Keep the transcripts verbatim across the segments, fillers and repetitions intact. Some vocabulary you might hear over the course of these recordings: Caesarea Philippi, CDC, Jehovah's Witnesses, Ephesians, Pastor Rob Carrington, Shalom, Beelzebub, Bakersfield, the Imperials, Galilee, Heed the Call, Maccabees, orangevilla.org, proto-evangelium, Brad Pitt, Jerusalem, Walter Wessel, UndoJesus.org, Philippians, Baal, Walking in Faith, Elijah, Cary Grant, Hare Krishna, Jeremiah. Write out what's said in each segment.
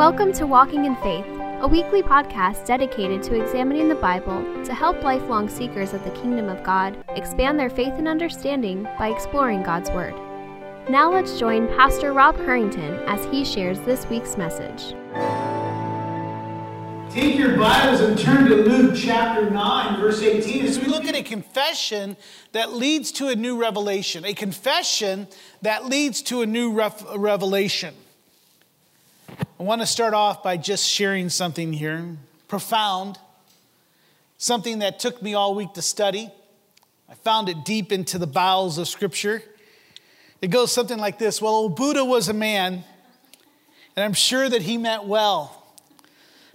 Welcome to Walking in Faith, a weekly podcast dedicated to examining the Bible to help lifelong seekers of the kingdom of God expand their faith and understanding by exploring God's Word. Now let's join Pastor Rob Carrington as he shares this week's message. Take your Bibles and turn to Luke chapter nine, verse eighteen. As we look at a confession that leads to a new revelation, a confession that leads to a new ref- revelation. I want to start off by just sharing something here, profound, something that took me all week to study. I found it deep into the bowels of Scripture. It goes something like this. Well, old Buddha was a man, and I'm sure that he meant well,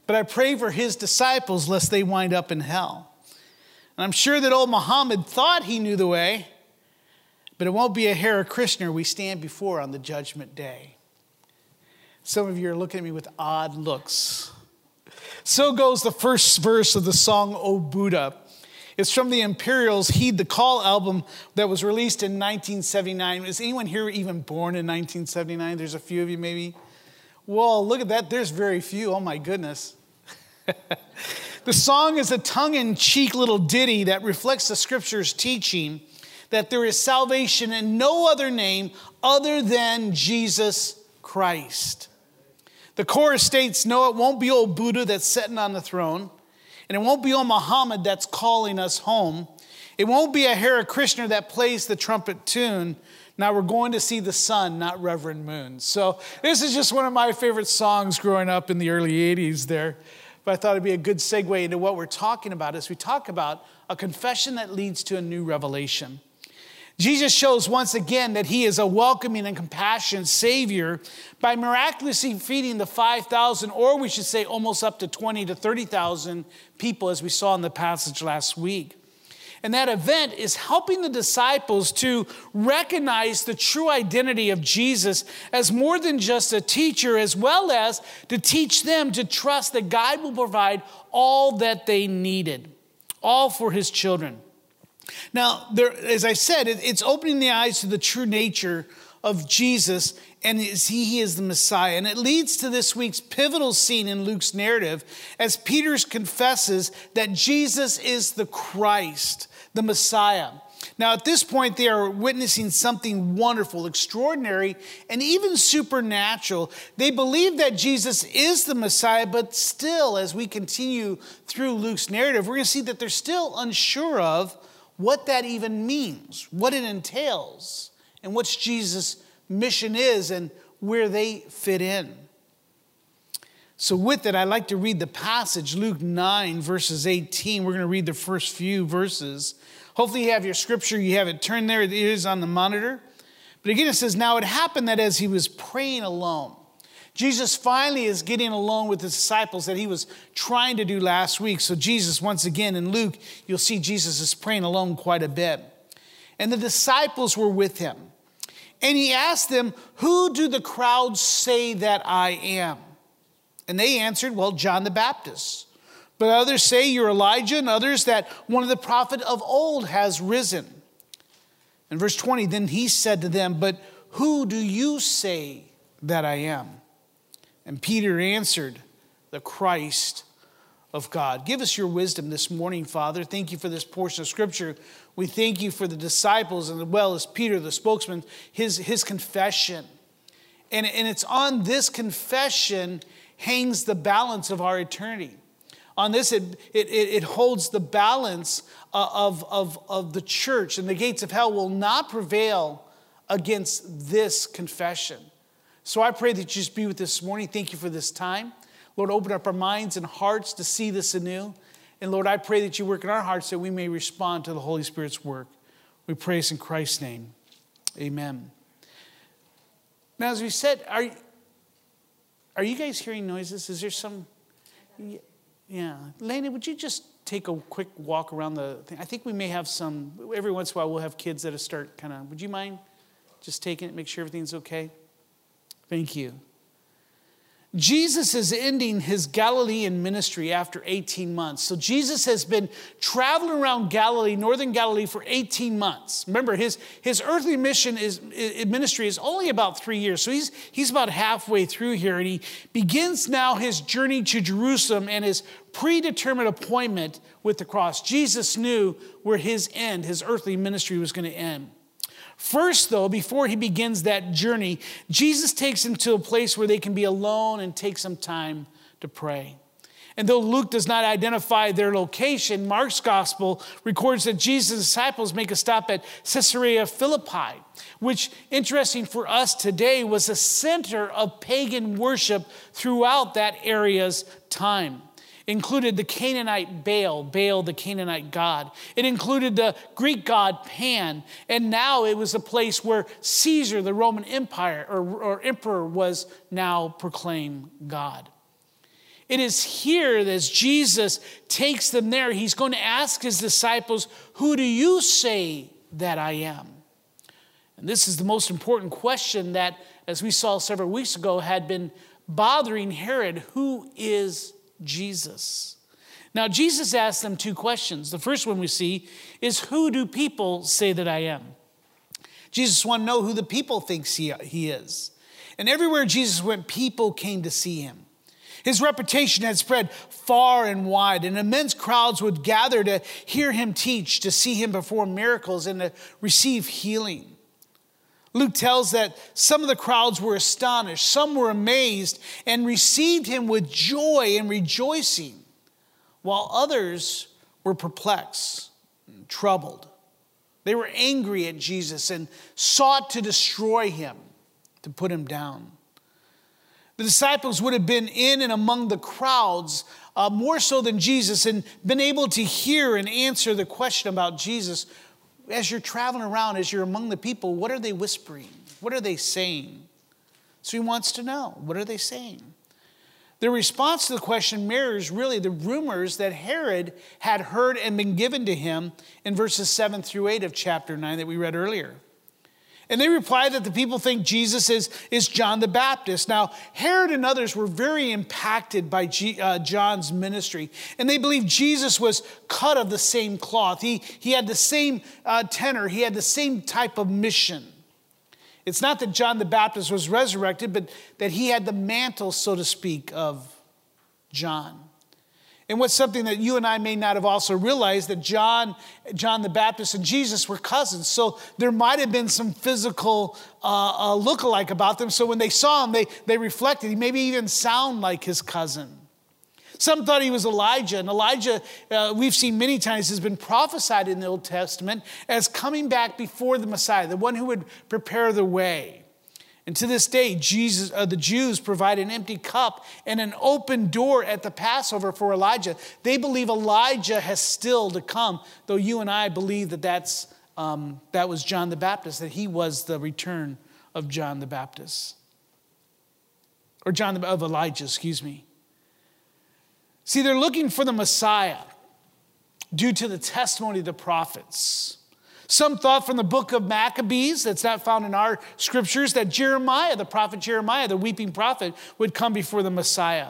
but I pray for his disciples lest they wind up in hell. And I'm sure that old Muhammad thought he knew the way, but it won't be a Hare Krishna we stand before on the judgment day. Some of you are looking at me with odd looks. So goes the first verse of the song, O Buddha. It's from the Imperials' Heed the Call album that was released in nineteen seventy-nine. Is anyone here even born in nineteen seventy-nine? There's a few of you maybe. Whoa, look at that. There's very few. Oh my goodness. The song is a tongue-in-cheek little ditty that reflects the Scripture's teaching that there is salvation in no other name other than Jesus Christ. The chorus states, no, it won't be old Buddha that's sitting on the throne, and it won't be old Muhammad that's calling us home. It won't be a Hare Krishna that plays the trumpet tune. Now we're going to see the sun, not Reverend Moon. So this is just one of my favorite songs growing up in the early eighties there. But I thought it'd be a good segue into what we're talking about as we talk about a confession that leads to a new revelation. Jesus shows once again that he is a welcoming and compassionate Savior by miraculously feeding the five thousand, or we should say almost up to twenty to thirty thousand people, as we saw in the passage last week. And that event is helping the disciples to recognize the true identity of Jesus as more than just a teacher, as well as to teach them to trust that God will provide all that they needed, all for his children. Now, there, as I said, it, it's opening the eyes to the true nature of Jesus, and is he, he is the Messiah. And it leads to this week's pivotal scene in Luke's narrative as Peter confesses that Jesus is the Christ, the Messiah. Now, at this point, they are witnessing something wonderful, extraordinary, and even supernatural. They believe that Jesus is the Messiah, but still, as we continue through Luke's narrative, we're going to see that they're still unsure of what that even means, what it entails, and what Jesus' mission is and where they fit in. So with it, I'd like to read the passage, Luke nine, verses eighteen. We're going to read the first few verses. Hopefully you have your scripture, you have it turned there. It is on the monitor. But again, it says, now it happened that as he was praying alone, Jesus finally is getting alone with his disciples that he was trying to do last week. So Jesus, once again, in Luke, you'll see Jesus is praying alone quite a bit. And the disciples were with him. And he asked them, who do the crowds say that I am? And they answered, well, John the Baptist. But others say you're Elijah, and others that one of the prophets of old has risen. In verse twenty, then he said to them, but who do you say that I am? And Peter answered, the Christ of God. Give us your wisdom this morning, Father. Thank you for this portion of Scripture. We thank you for the disciples as well as Peter, the spokesman, his, his confession. And, and it's on this confession hangs the balance of our eternity. On this, it, it, it holds the balance of, of, of the church. And the gates of hell will not prevail against this confession. So I pray that you just be with this morning. Thank you for this time. Lord, open up our minds and hearts to see this anew. And Lord, I pray that you work in our hearts that we may respond to the Holy Spirit's work. We praise in Christ's name. Amen. Now, as we said, are, are you guys hearing noises? Is there some? Yeah. Lena, would you just take a quick walk around the thing? I think we may have some. Every once in a while, we'll have kids that start kind of, would you mind just taking it, make sure everything's okay? Thank you. Jesus is ending his Galilean ministry after eighteen months. So Jesus has been traveling around Galilee, northern Galilee, for eighteen months. Remember, his, his earthly mission is, is ministry is only about three years. So he's, he's about halfway through here. And he begins now his journey to Jerusalem and his predetermined appointment with the cross. Jesus knew where his end, his earthly ministry, was going to end. First, though, before he begins that journey, Jesus takes them to a place where they can be alone and take some time to pray. And though Luke does not identify their location, Mark's gospel records that Jesus' disciples make a stop at Caesarea Philippi, which, interesting for us today, was a center of pagan worship throughout that area's time. Included the Canaanite Baal, Baal the Canaanite god. It included the Greek god Pan, and now it was a place where Caesar, the Roman Empire or, or emperor, was now proclaimed God. It is here that as Jesus takes them there, he's going to ask his disciples, "Who do you say that I am?" And this is the most important question that, as we saw several weeks ago, had been bothering Herod. Who is Jesus? Now, Jesus asked them two questions. The first one we see is, who do people say that I am? Jesus wanted to know who the people thinks he, he is. And everywhere Jesus went, people came to see him. His reputation had spread far and wide, and immense crowds would gather to hear him teach, to see him perform miracles, and to receive healing. Luke tells that some of the crowds were astonished, some were amazed, and received him with joy and rejoicing, while others were perplexed and troubled. They were angry at Jesus and sought to destroy him, to put him down. The disciples would have been in and among the crowds uh, more so than Jesus, and been able to hear and answer the question about Jesus. As you're traveling around, as you're among the people, what are they whispering? What are they saying? So he wants to know, what are they saying? The response to the question mirrors really the rumors that Herod had heard and been given to him in verses seven through eight of chapter nine that we read earlier. And they replied that the people think Jesus is, is John the Baptist. Now, Herod and others were very impacted by G, uh, John's ministry. And they believed Jesus was cut of the same cloth. He, he had the same uh, tenor. He had the same type of mission. It's not that John the Baptist was resurrected, but that he had the mantle, so to speak, of John. And what's something that you and I may not have also realized, that John, John the Baptist and Jesus were cousins. So there might have been some physical uh, uh, look-alike about them. So when they saw him, they, they reflected. He maybe even sounded like his cousin. Some thought he was Elijah. And Elijah, uh, we've seen many times, has been prophesied in the Old Testament as coming back before the Messiah, the one who would prepare the way. And to this day, Jesus, uh, the Jews provide an empty cup and an open door at the Passover for Elijah. They believe Elijah has still to come, though you and I believe that that's, um, that was John the Baptist, that he was the return of John the Baptist. Or John the, of Elijah, excuse me. See, they're looking for the Messiah due to the testimony of the prophets. Some thought from the book of Maccabees, that's not found in our scriptures, that Jeremiah, the prophet Jeremiah, the weeping prophet, would come before the Messiah.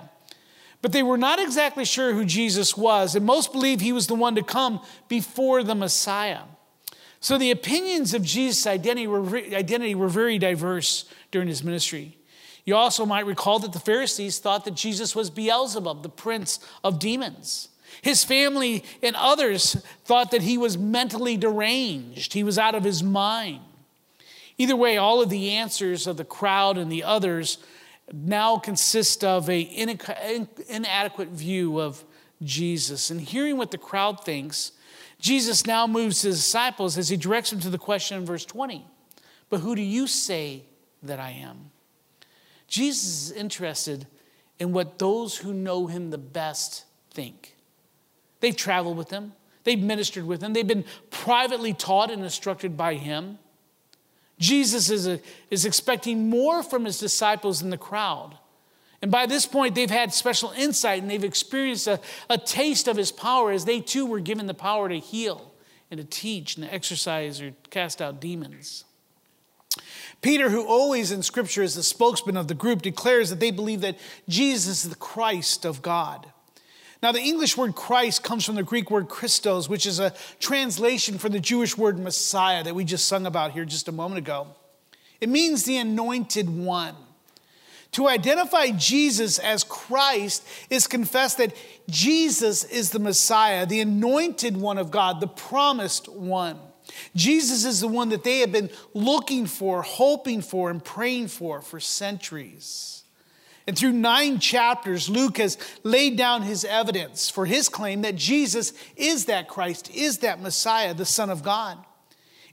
But they were not exactly sure who Jesus was, and most believe he was the one to come before the Messiah. So the opinions of Jesus' identity were, identity were very diverse during his ministry. You also might recall that the Pharisees thought that Jesus was Beelzebub, the prince of demons. His family and others thought that he was mentally deranged. He was out of his mind. Either way, all of the answers of the crowd and the others now consist of an inadequate view of Jesus. And hearing what the crowd thinks, Jesus now moves to his disciples as he directs them to the question in verse twenty. But who do you say that I am? Jesus is interested in what those who know him the best think. They've traveled with him. They've ministered with him. They've been privately taught and instructed by him. Jesus is, a, is expecting more from his disciples than the crowd. And by this point, they've had special insight and they've experienced a, a taste of his power, as they too were given the power to heal and to teach and to exercise or cast out demons. Peter, who always in Scripture is the spokesman of the group, declares that they believe that Jesus is the Christ of God. Now, the English word Christ comes from the Greek word Christos, which is a translation for the Jewish word Messiah that we just sung about here just a moment ago. It means the anointed one. To identify Jesus as Christ is confess that Jesus is the Messiah, the anointed one of God, the promised one. Jesus is the one that they have been looking for, hoping for, and praying for for centuries. And through nine chapters, Luke has laid down his evidence for his claim that Jesus is that Christ, is that Messiah, the Son of God.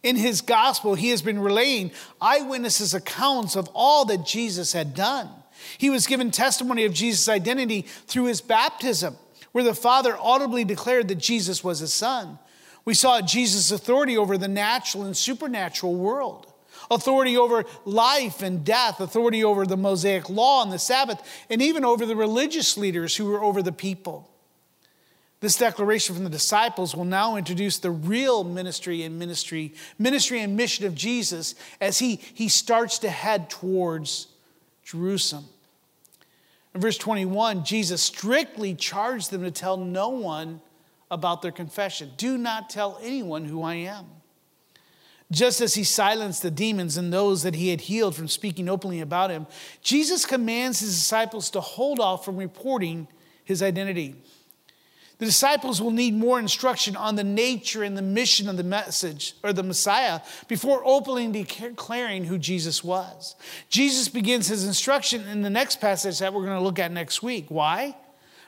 In his gospel, he has been relaying eyewitnesses' accounts of all that Jesus had done. He was given testimony of Jesus' identity through his baptism, where the Father audibly declared that Jesus was his Son. We saw Jesus' authority over the natural and supernatural world, authority over life and death, authority over the Mosaic law and the Sabbath, and even over the religious leaders who were over the people. This declaration from the disciples will now introduce the real ministry and ministry, ministry and mission of Jesus as he, he starts to head towards Jerusalem. In verse twenty-one, Jesus strictly charged them to tell no one about their confession. Do not tell anyone who I am. Just as he silenced the demons and those that he had healed from speaking openly about him, Jesus commands his disciples to hold off from reporting his identity. The disciples will need more instruction on the nature and the mission of the message or the Messiah before openly declaring who Jesus was. Jesus begins his instruction in the next passage that we're going to look at next week. Why?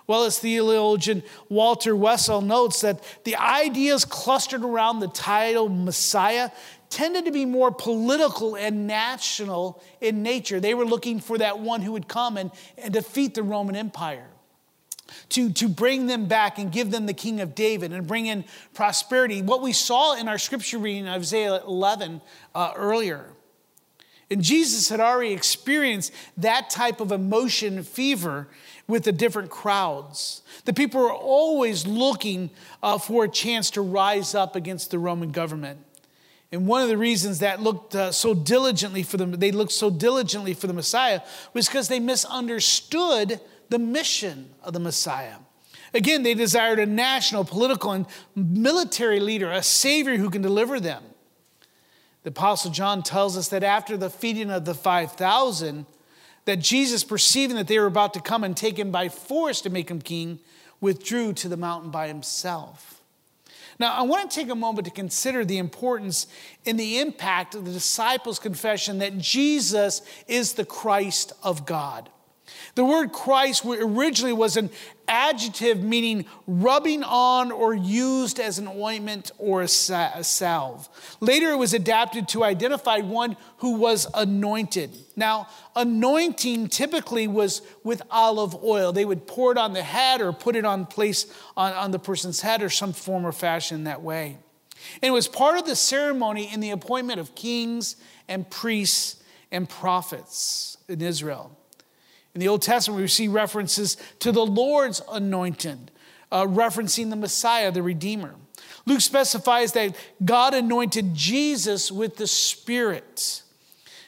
Well, as theologian Walter Wessel notes that the ideas clustered around the title Messiah tended to be more political and national in nature. They were looking for that one who would come and, and defeat the Roman Empire, to, to bring them back and give them the King of David and bring in prosperity. What we saw in our scripture reading of Isaiah eleven uh, earlier. And Jesus had already experienced that type of emotion fever with the different crowds. The people were always looking uh, for a chance to rise up against the Roman government. And one of the reasons that looked uh, so diligently for them, they looked so diligently for the Messiah was because they misunderstood the mission of the Messiah. Again, they desired a national, political, and military leader, a savior who can deliver them. The Apostle John tells us that after the feeding of the five thousand, that Jesus, perceiving that they were about to come and take him by force to make him king, withdrew to the mountain by himself. Now, I want to take a moment to consider the importance and the impact of the disciples' confession that Jesus is the Christ of God. The word Christ originally was an adjective meaning rubbing on or used as an ointment or a salve. Later it was adapted to identify one who was anointed. Now, anointing typically was with olive oil. They would pour it on the head or put it on place on, on the person's head or some form or fashion that way. And it was part of the ceremony in the appointment of kings and priests and prophets in Israel. In the Old Testament, we see references to the Lord's anointed, uh, referencing the Messiah, the Redeemer. Luke specifies that God anointed Jesus with the Spirit.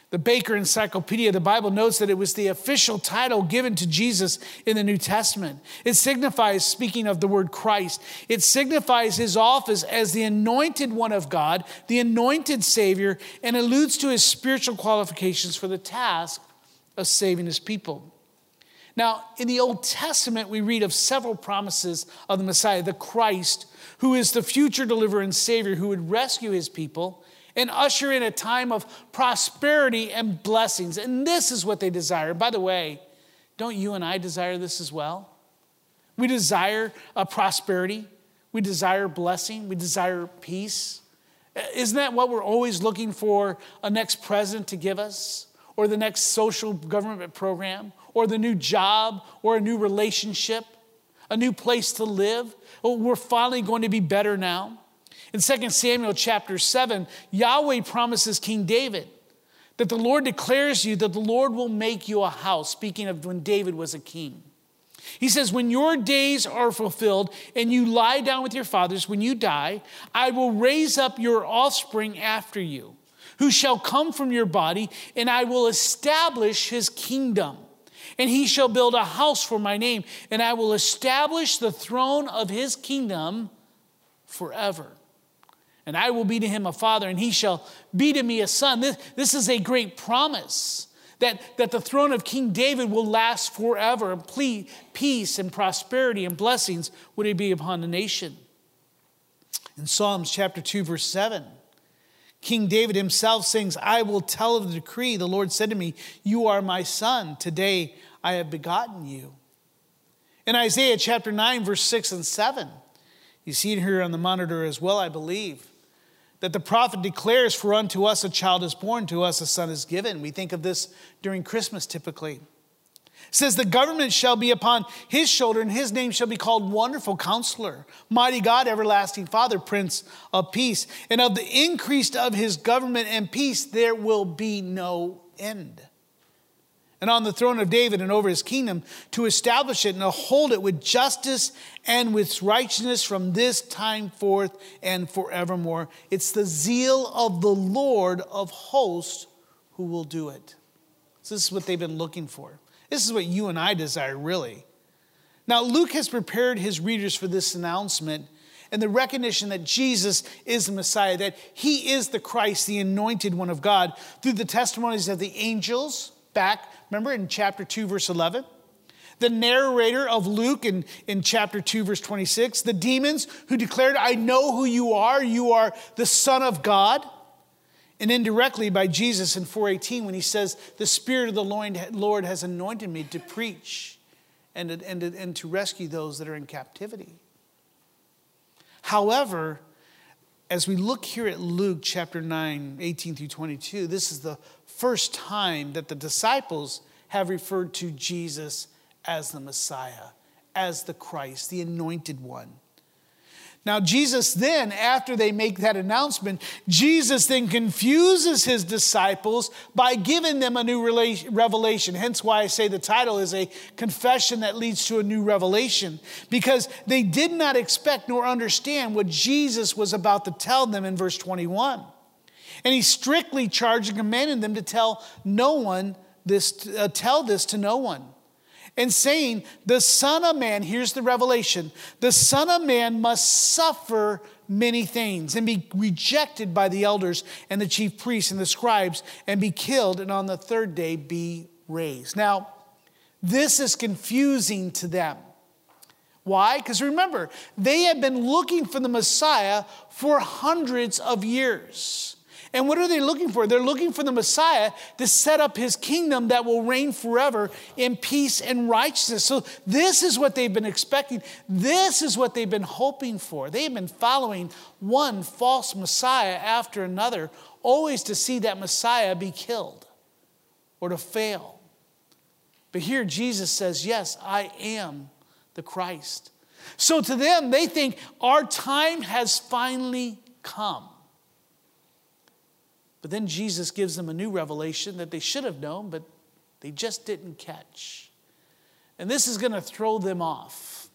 The Baker Encyclopedia of the Bible notes that it was the official title given to Jesus in the New Testament. It signifies, speaking of the word Christ, it signifies his office as the anointed one of God, the anointed Savior, and alludes to his spiritual qualifications for the task of saving his people. Now, in the Old Testament, we read of several promises of the Messiah, the Christ, who is the future deliverer and Savior who would rescue his people and usher in a time of prosperity and blessings. And this is what they desire. By the way, don't you and I desire this as well? We desire a prosperity. We desire blessing. We desire peace. Isn't that what we're always looking for a next president to give us? Or the next social government program, or the new job, or a new relationship, a new place to live? Oh, we're finally going to be better now. In Second Samuel chapter seven, Yahweh promises King David that the Lord declares you that the Lord will make you a house, speaking of when David was a king. He says, when your days are fulfilled and you lie down with your fathers, when you die, I will raise up your offspring after you, who shall come from your body, and I will establish his kingdom. And he shall build a house for my name, and I will establish the throne of his kingdom forever. And I will be to him a father, and he shall be to me a son. This, this is a great promise that, that the throne of King David will last forever. And ple- peace and prosperity and blessings would be upon the nation. In Psalms chapter two, verse seven, King David himself sings, I will tell of the decree. The Lord said to me, you are my son. Today I have begotten you. In Isaiah chapter nine, verse six and seven, you see it here on the monitor as well, I believe, that the prophet declares, for unto us a child is born, to us a son is given. We think of this during Christmas typically. It says, the government shall be upon his shoulder, and his name shall be called Wonderful Counselor, Mighty God, Everlasting Father, Prince of Peace. And of the increase of his government and peace, there will be no end. And on the throne of David and over his kingdom, to establish it and to hold it with justice and with righteousness from this time forth and forevermore. It's the zeal of the Lord of hosts who will do it. So this is what they've been looking for. This is what you and I desire, really. Now, Luke has prepared his readers for this announcement and the recognition that Jesus is the Messiah, that he is the Christ, the anointed one of God, through the testimonies of the angels back, remember, in chapter two, verse eleven, the narrator of Luke in, in chapter two, verse twenty-six, the demons who declared, I know who you are. You are the Son of God. And indirectly by Jesus in four eighteen, when he says, the Spirit of the Lord has anointed me to preach and, and, and to rescue those that are in captivity. However, as we look here at Luke chapter nine, eighteen through twenty-two, this is the first time that the disciples have referred to Jesus as the Messiah, as the Christ, the anointed one. Now, Jesus then, after they make that announcement, Jesus then confuses his disciples by giving them a new rela- revelation. Hence why I say the title is a confession that leads to a new revelation, because they did not expect nor understand what Jesus was about to tell them in verse twenty-one. And he strictly charged and commanded them to tell no one this, uh, tell this to no one. And saying, the Son of Man, here's the revelation, the Son of Man must suffer many things and be rejected by the elders and the chief priests and the scribes and be killed and on the third day be raised. Now, this is confusing to them. Why? Because remember, they have been looking for the Messiah for hundreds of years. And what are they looking for? They're looking for the Messiah to set up his kingdom that will reign forever in peace and righteousness. So this is what they've been expecting. This is what they've been hoping for. They've been following one false Messiah after another, always to see that Messiah be killed or to fail. But here Jesus says, yes, I am the Christ. So to them, they think our time has finally come. But then Jesus gives them a new revelation that they should have known, but they just didn't catch. And this is going to throw them off.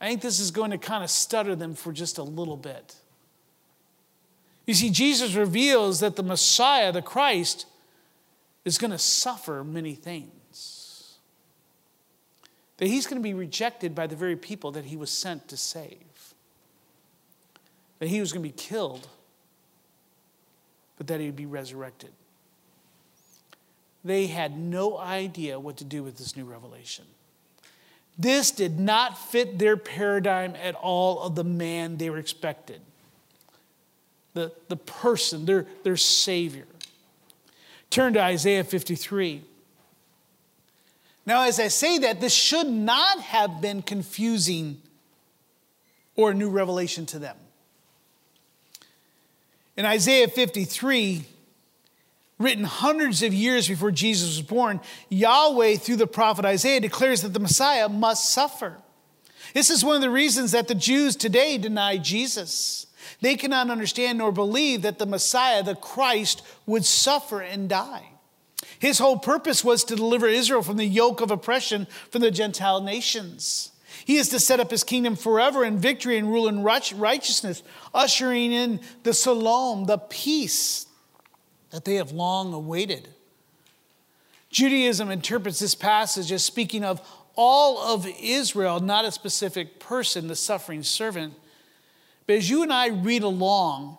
I think this is going to kind of stutter them for just a little bit. You see, Jesus reveals that the Messiah, the Christ, is going to suffer many things. That he's going to be rejected by the very people that he was sent to save. That he was going to be killed, but that he would be resurrected. They had no idea what to do with this new revelation. This did not fit their paradigm at all of the man they were expected. The, the person, their, their Savior. Turn to Isaiah fifty-three. Now, as I say that, this should not have been confusing or a new revelation to them. In Isaiah fifty-three, written hundreds of years before Jesus was born, Yahweh, through the prophet Isaiah, declares that the Messiah must suffer. This is one of the reasons that the Jews today deny Jesus. They cannot understand nor believe that the Messiah, the Christ, would suffer and die. His whole purpose was to deliver Israel from the yoke of oppression from the Gentile nations. He is to set up his kingdom forever in victory and rule in righteousness, ushering in the shalom, the peace that they have long awaited. Judaism interprets this passage as speaking of all of Israel, not a specific person, the suffering servant. But as you and I read along,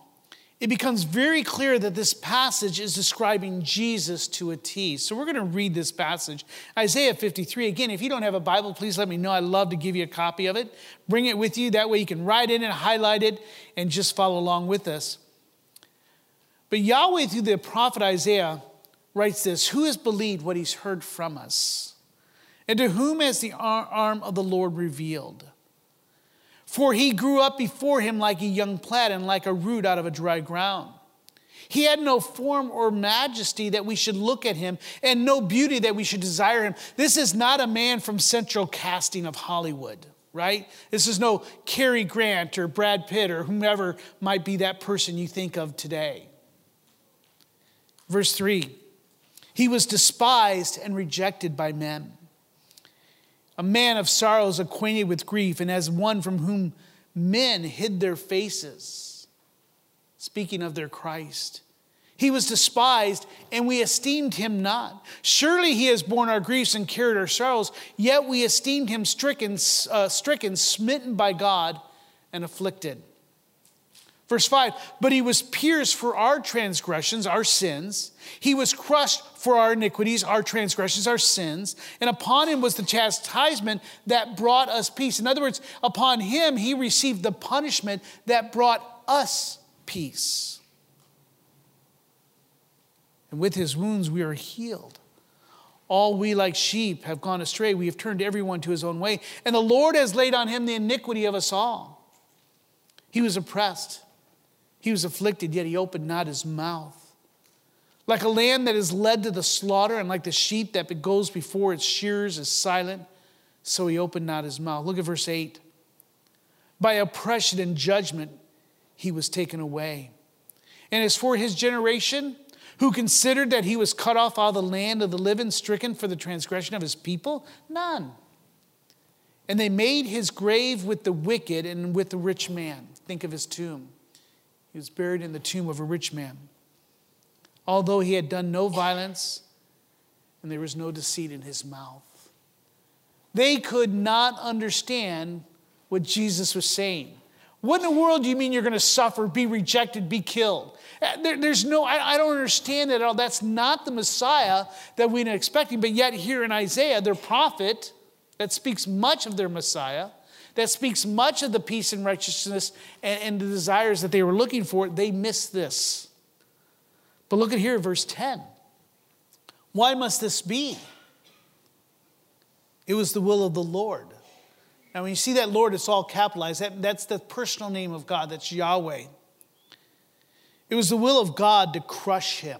it becomes very clear that this passage is describing Jesus to a T. So we're going to read this passage. Isaiah fifty-three. Again, if you don't have a Bible, please let me know. I'd love to give you a copy of it. Bring it with you. That way you can write in and highlight it and just follow along with us. But Yahweh, through the prophet Isaiah, writes this: "Who has believed what he's heard from us? And to whom has the arm of the Lord revealed? For he grew up before him like a young plant and like a root out of a dry ground. He had no form or majesty that we should look at him, and no beauty that we should desire him." This is not a man from central casting of Hollywood, right? This is no Cary Grant or Brad Pitt or whomever might be that person you think of today. Verse three, he was despised and rejected by men. A man of sorrows, acquainted with grief, and as one from whom men hid their faces. Speaking of their Christ. He was despised, and we esteemed him not. Surely he has borne our griefs and carried our sorrows, yet we esteemed him stricken, uh, stricken, smitten by God, and afflicted. Verse five, but he was pierced for our transgressions, our sins. He was crushed for our iniquities, our transgressions, our sins. And upon him was the chastisement that brought us peace. In other words, upon him he received the punishment that brought us peace. And with his wounds we are healed. All we like sheep have gone astray. We have turned everyone to his own way. And the Lord has laid on him the iniquity of us all. He was oppressed. He was afflicted, yet he opened not his mouth. Like a lamb that is led to the slaughter, and like the sheep that goes before its shearers is silent, so he opened not his mouth. Look at verse eight. By oppression and judgment he was taken away. And as for his generation, who considered that he was cut off out of the land of the living, stricken for the transgression of his people, none. And they made his grave with the wicked and with the rich man. Think of his tomb. He was buried in the tomb of a rich man. Although he had done no violence, and there was no deceit in his mouth. They could not understand what Jesus was saying. What in the world do you mean you're going to suffer, be rejected, be killed? There, there's no, I, I don't understand that at all. That's not the Messiah that we're expecting. But yet here in Isaiah, their prophet that speaks much of their Messiah, that speaks much of the peace and righteousness and, and the desires that they were looking for, they missed this. But look at here, verse ten. Why must this be? It was the will of the Lord. Now when you see that Lord, it's all capitalized. That, that's the personal name of God. That's Yahweh. It was the will of God to crush him.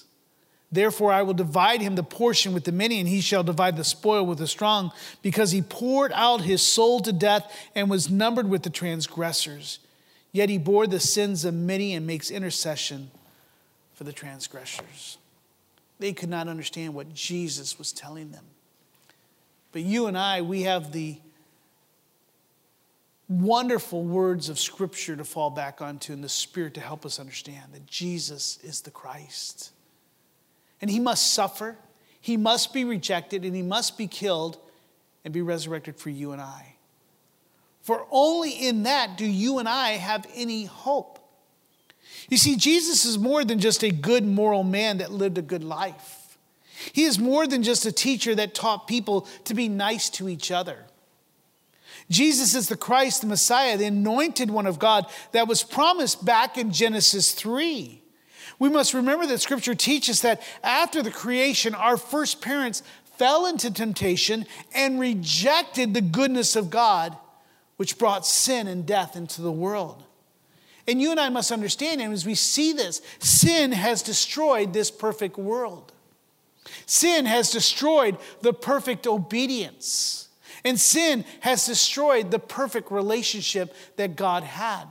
Therefore I will divide him the portion with the many, and he shall divide the spoil with the strong, because he poured out his soul to death and was numbered with the transgressors. Yet he bore the sins of many and makes intercession for the transgressors. They could not understand what Jesus was telling them. But you and I, we have the wonderful words of Scripture to fall back onto and the Spirit to help us understand that Jesus is the Christ. And he must suffer, he must be rejected, and he must be killed and be resurrected for you and I. For only in that do you and I have any hope. You see, Jesus is more than just a good moral man that lived a good life. He is more than just a teacher that taught people to be nice to each other. Jesus is the Christ, the Messiah, the anointed one of God that was promised back in Genesis three. We must remember that Scripture teaches that after the creation, our first parents fell into temptation and rejected the goodness of God, which brought sin and death into the world. And you and I must understand, and as we see this, sin has destroyed this perfect world. Sin has destroyed the perfect obedience. And sin has destroyed the perfect relationship that God had.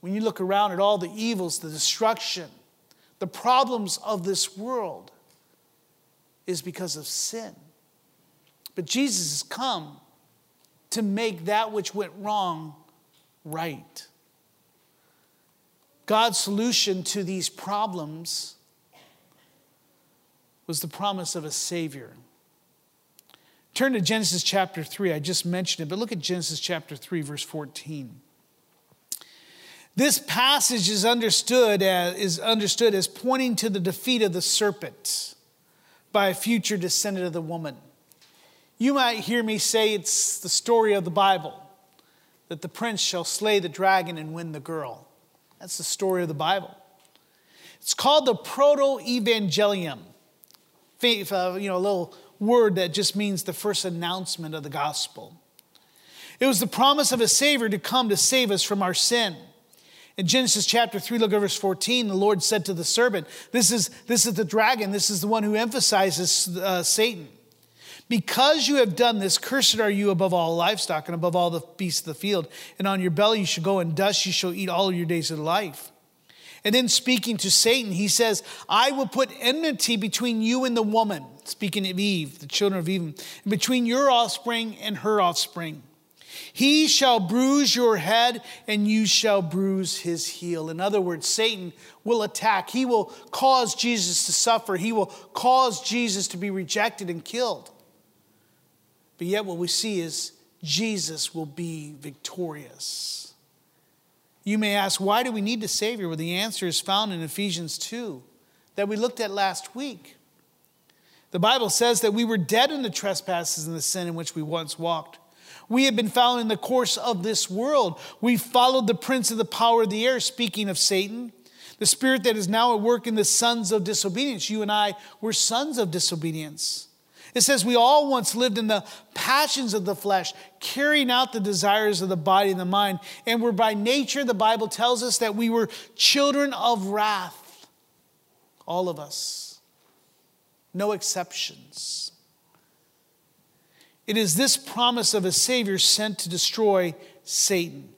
When you look around at all the evils, the destruction, the problems of this world is because of sin. But Jesus has come to make that which went wrong right. God's solution to these problems was the promise of a Savior. Turn to Genesis chapter three. I just mentioned it, but look at Genesis chapter three, verse fourteen. This passage is understood as, is understood as pointing to the defeat of the serpent by a future descendant of the woman. You might hear me say it's the story of the Bible, that the prince shall slay the dragon and win the girl. That's the story of the Bible. It's called the proto-evangelium. Faith, uh, you know, a little word that just means the first announcement of the gospel. It was the promise of a Savior to come to save us from our sin. In Genesis chapter three, look at verse fourteen, the Lord said to the serpent, this is, this is the dragon, this is the one who emphasizes uh, Satan. Because you have done this, cursed are you above all livestock and above all the beasts of the field. And on your belly you shall go, and dust you shall eat all your days of life. And then speaking to Satan, he says, I will put enmity between you and the woman, speaking of Eve, the children of Eve, and between your offspring and her offspring. He shall bruise your head, and you shall bruise his heel. In other words, Satan will attack. He will cause Jesus to suffer. He will cause Jesus to be rejected and killed. But yet what we see is Jesus will be victorious. You may ask, why do we need the Savior? Well, the answer is found in Ephesians two that we looked at last week. The Bible says that we were dead in the trespasses and the sin in which we once walked. We had been following the course of this world. We followed the prince of the power of the air, speaking of Satan, the spirit that is now at work in the sons of disobedience. You and I were sons of disobedience. It says we all once lived in the passions of the flesh, carrying out the desires of the body and the mind. And we're by nature, the Bible tells us, that we were children of wrath. All of us. No exceptions. It is this promise of a Savior sent to destroy Satan.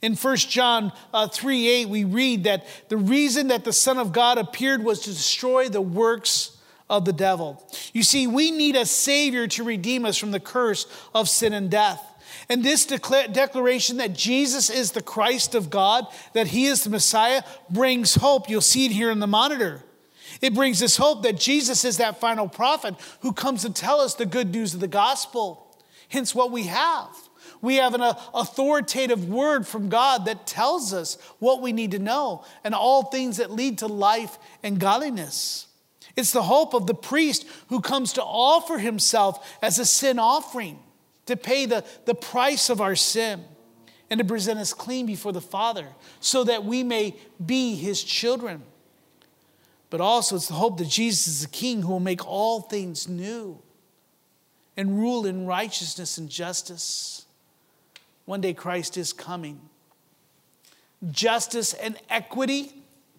In First John three eight, we read that the reason that the Son of God appeared was to destroy the works of of the devil. You see, we need a Savior to redeem us from the curse of sin and death. And this decla- declaration that Jesus is the Christ of God, that he is the Messiah, brings hope. You'll see it here in the monitor. It brings this hope that Jesus is that final prophet who comes to tell us the good news of the gospel. Hence what we have. We have an authoritative word from God that tells us what we need to know and all things that lead to life and godliness. It's the hope of the priest who comes to offer himself as a sin offering to pay the, the price of our sin and to present us clean before the Father so that we may be his children. But also it's the hope that Jesus is the King who will make all things new and rule in righteousness and justice. One day Christ is coming. Justice and equity,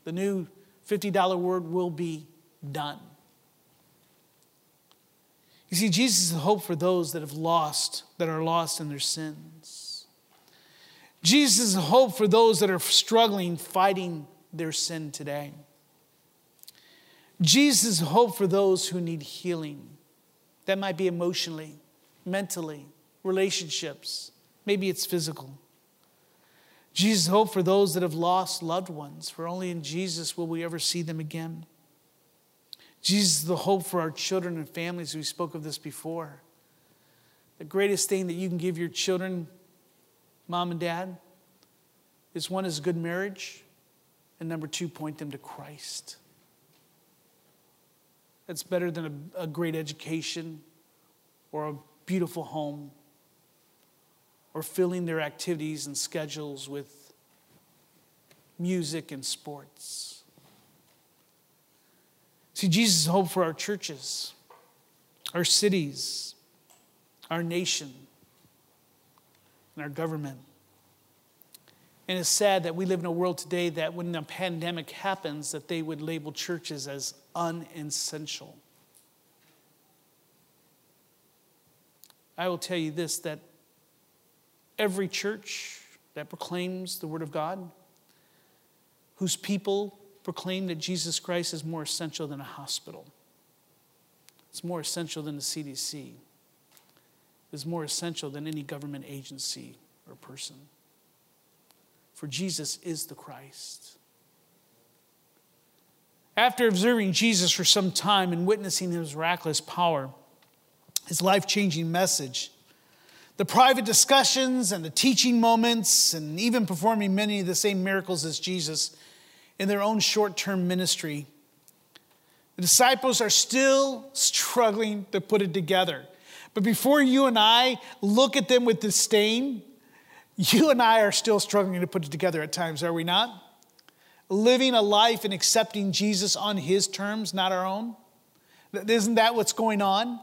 the new fifty dollar word, will be done. You see, Jesus is the hope for those that have lost, that are lost in their sins. Jesus is the hope for those that are struggling, fighting their sin today. Jesus is the hope for those who need healing. That might be emotionally, mentally, relationships. Maybe it's physical. Jesus is the hope for those that have lost loved ones, for only in Jesus will we ever see them again. Jesus is the hope for our children and families. We spoke of this before. The greatest thing that you can give your children, mom and dad, is one is a good marriage, and number two, point them to Christ. That's better than a, a great education or a beautiful home or filling their activities and schedules with music and sports. See, Jesus is hope for our churches, our cities, our nation, and our government. And it's sad that we live in a world today that when a pandemic happens, that they would label churches as unessential. I will tell you this, that every church that proclaims the Word of God, whose people proclaim that Jesus Christ is more essential than a hospital, it's more essential than the C D C, it's more essential than any government agency or person. For Jesus is the Christ. After observing Jesus for some time and witnessing his miraculous power, his life-changing message, the private discussions and the teaching moments, and even performing many of the same miracles as Jesus in their own short-term ministry, the disciples are still struggling to put it together. But before you and I look at them with disdain, you and I are still struggling to put it together at times, are we not? Living a life and accepting Jesus on his terms, not our own. Isn't that what's going on?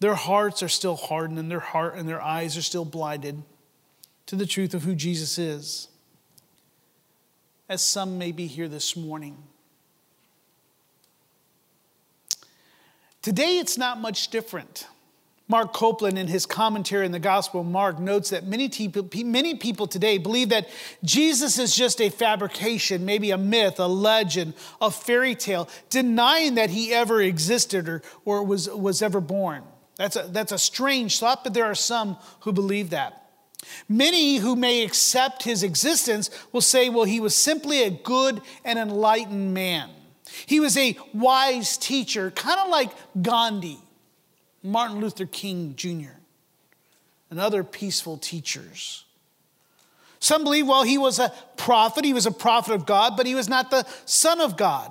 Their hearts are still hardened, and their heart and their eyes are still blinded to the truth of who Jesus is. As some may be here this morning. Today it's not much different. Mark Copeland, in his commentary in the Gospel of Mark, notes that many, te- many people today believe that Jesus is just a fabrication, maybe a myth, a legend, a fairy tale, denying that he ever existed or, or was, was ever born. That's a, that's a strange thought, but there are some who believe that. Many who may accept his existence will say, well, he was simply a good and enlightened man. He was a wise teacher, kind of like Gandhi, Martin Luther King Junior, and other peaceful teachers. Some believe, well, he was a prophet. He was a prophet of God, but he was not the son of God,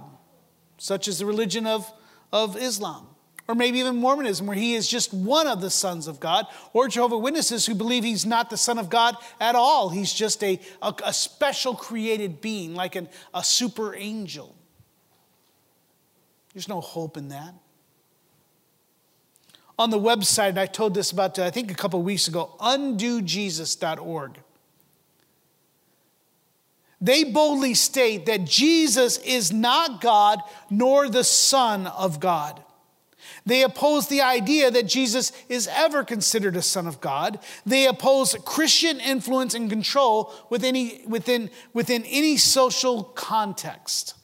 such as the religion of, of Islam, or maybe even Mormonism, where he is just one of the sons of God, or Jehovah's Witnesses who believe he's not the son of God at all. He's just a, a, a special created being, like an, a super angel. There's no hope in that. On the website, and I told this about, uh, I think, a couple of weeks ago, Undo Jesus dot org. They boldly state that Jesus is not God nor the Son of God. They oppose the idea that Jesus is ever considered a son of God. They oppose Christian influence and control within any, within, within any social context.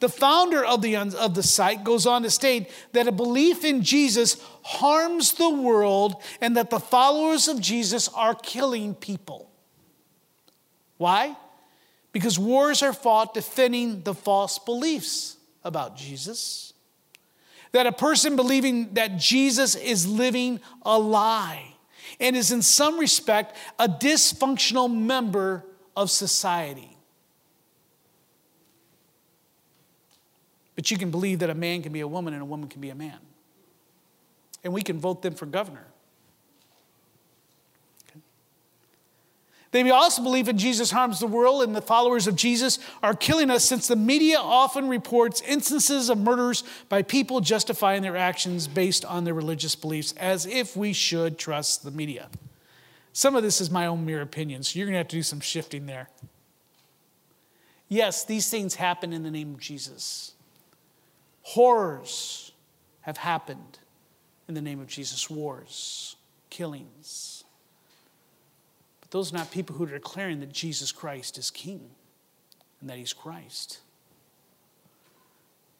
The founder of the, of the site goes on to state that a belief in Jesus harms the world and that the followers of Jesus are killing people. Why? Because wars are fought defending the false beliefs about Jesus. That a person believing that Jesus is living a lie and is in some respect a dysfunctional member of society. But you can believe that a man can be a woman and a woman can be a man. And we can vote them for governor. Okay. They also believe that Jesus harms the world and the followers of Jesus are killing us, since the media often reports instances of murders by people justifying their actions based on their religious beliefs, as if we should trust the media. Some of this is my own mere opinion, so you're going to have to do some shifting there. Yes, these things happen in the name of Jesus. Horrors have happened in the name of Jesus. Wars, killings. But those are not people who are declaring that Jesus Christ is King and that he's Christ.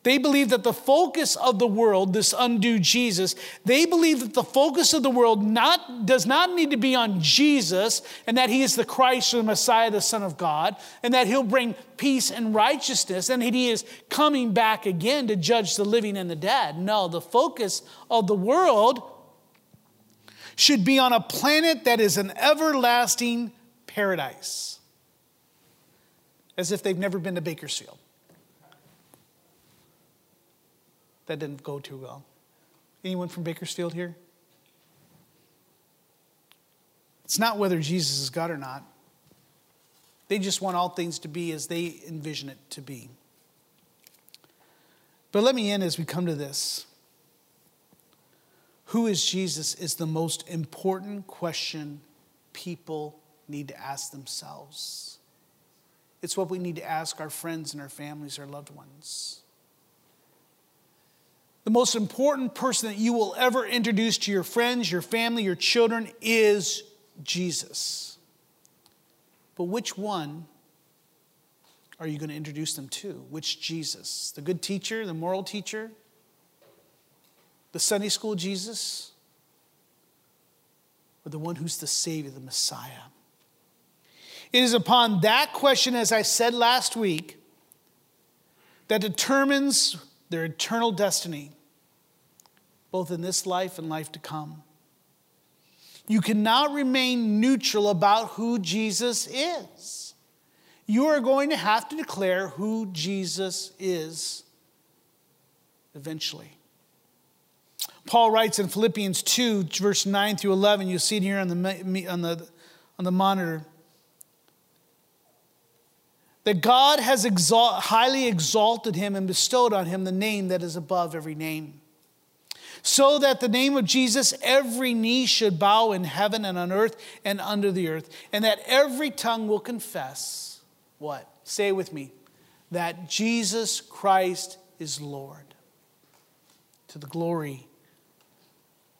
They believe that the focus of the world, this undue Jesus, they believe that the focus of the world not, does not need to be on Jesus, and that he is the Christ or the Messiah, the Son of God, and that he'll bring peace and righteousness, and that he is coming back again to judge the living and the dead. No, the focus of the world should be on a planet that is an everlasting paradise. As if they've never been to Bakersfield. That didn't go too well. Anyone from Bakersfield here? It's not whether Jesus is God or not. They just want all things to be as they envision it to be. But let me end as we come to this. Who is Jesus is the most important question people need to ask themselves. It's what we need to ask our friends and our families, our loved ones. The most important person that you will ever introduce to your friends, your family, your children is Jesus. But which one are you going to introduce them to? Which Jesus? The good teacher, the moral teacher, the Sunday school Jesus, or the one who's the Savior, the Messiah? It is upon that question, as I said last week, that determines their eternal destiny, both in this life and life to come. You cannot remain neutral about who Jesus is. You are going to have to declare who Jesus is eventually. Paul writes in Philippians two, verse nine through eleven. You'll see it here on the, on the, on the monitor. That God has exalt, highly exalted him and bestowed on him the name that is above every name. So that the name of Jesus, every knee should bow in heaven and on earth and under the earth. And that every tongue will confess, what? Say it with me. That Jesus Christ is Lord. To the glory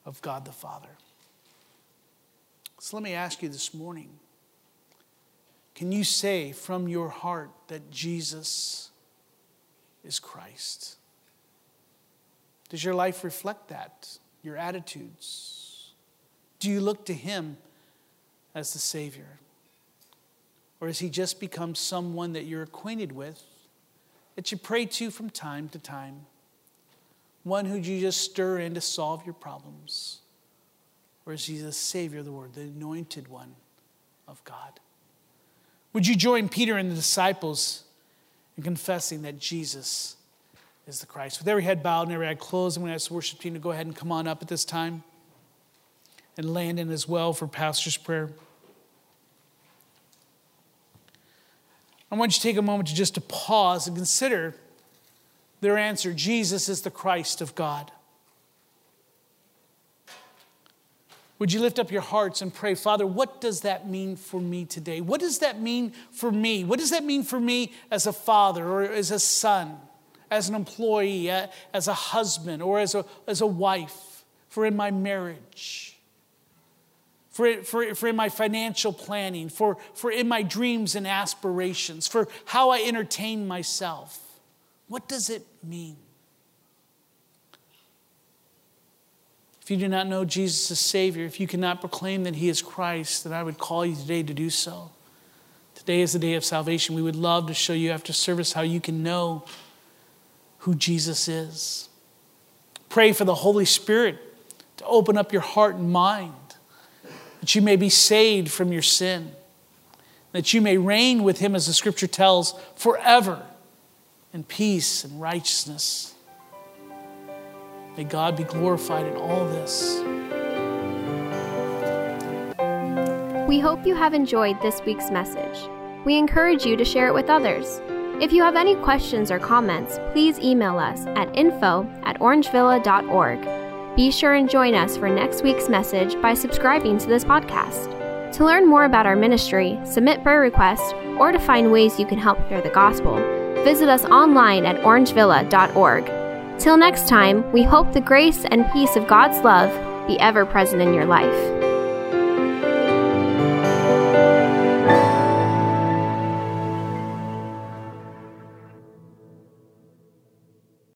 of God the Father. So let me ask you this morning. Can you say from your heart that Jesus is Christ? Does your life reflect that? Your attitudes? Do you look to him as the Savior? Or has he just become someone that you're acquainted with, that you pray to from time to time? One who you just stir in to solve your problems? Or is he the Savior of the world, the anointed one of God? Would you join Peter and the disciples in confessing that Jesus is the Christ? With every head bowed and every eye closed, I'm going to ask the worship team to go ahead and come on up at this time. And Landon as well for pastor's prayer. I want you to take a moment to just to pause and consider their answer. Jesus is the Christ of God. Would you lift up your hearts and pray, Father, what does that mean for me today? What does that mean for me? What does that mean for me as a father or as a son, as an employee, as a husband or as a, as a wife, for in my marriage, for, for, for in my financial planning, for, for in my dreams and aspirations, for how I entertain myself? What does it mean? If you do not know Jesus as Savior, if you cannot proclaim that he is Christ, then I would call you today to do so. Today is the day of salvation. We would love to show you after service how you can know who Jesus is. Pray for the Holy Spirit to open up your heart and mind, that you may be saved from your sin, that you may reign with him, as the Scripture tells, forever in peace and righteousness. May God be glorified in all this. We hope you have enjoyed this week's message. We encourage you to share it with others. If you have any questions or comments, please email us at info at orangevilla dot org. Be sure and join us for next week's message by subscribing to this podcast. To learn more about our ministry, submit prayer requests, or to find ways you can help share the gospel, visit us online at orangevilla dot org. Till next time, we hope the grace and peace of God's love be ever present in your life.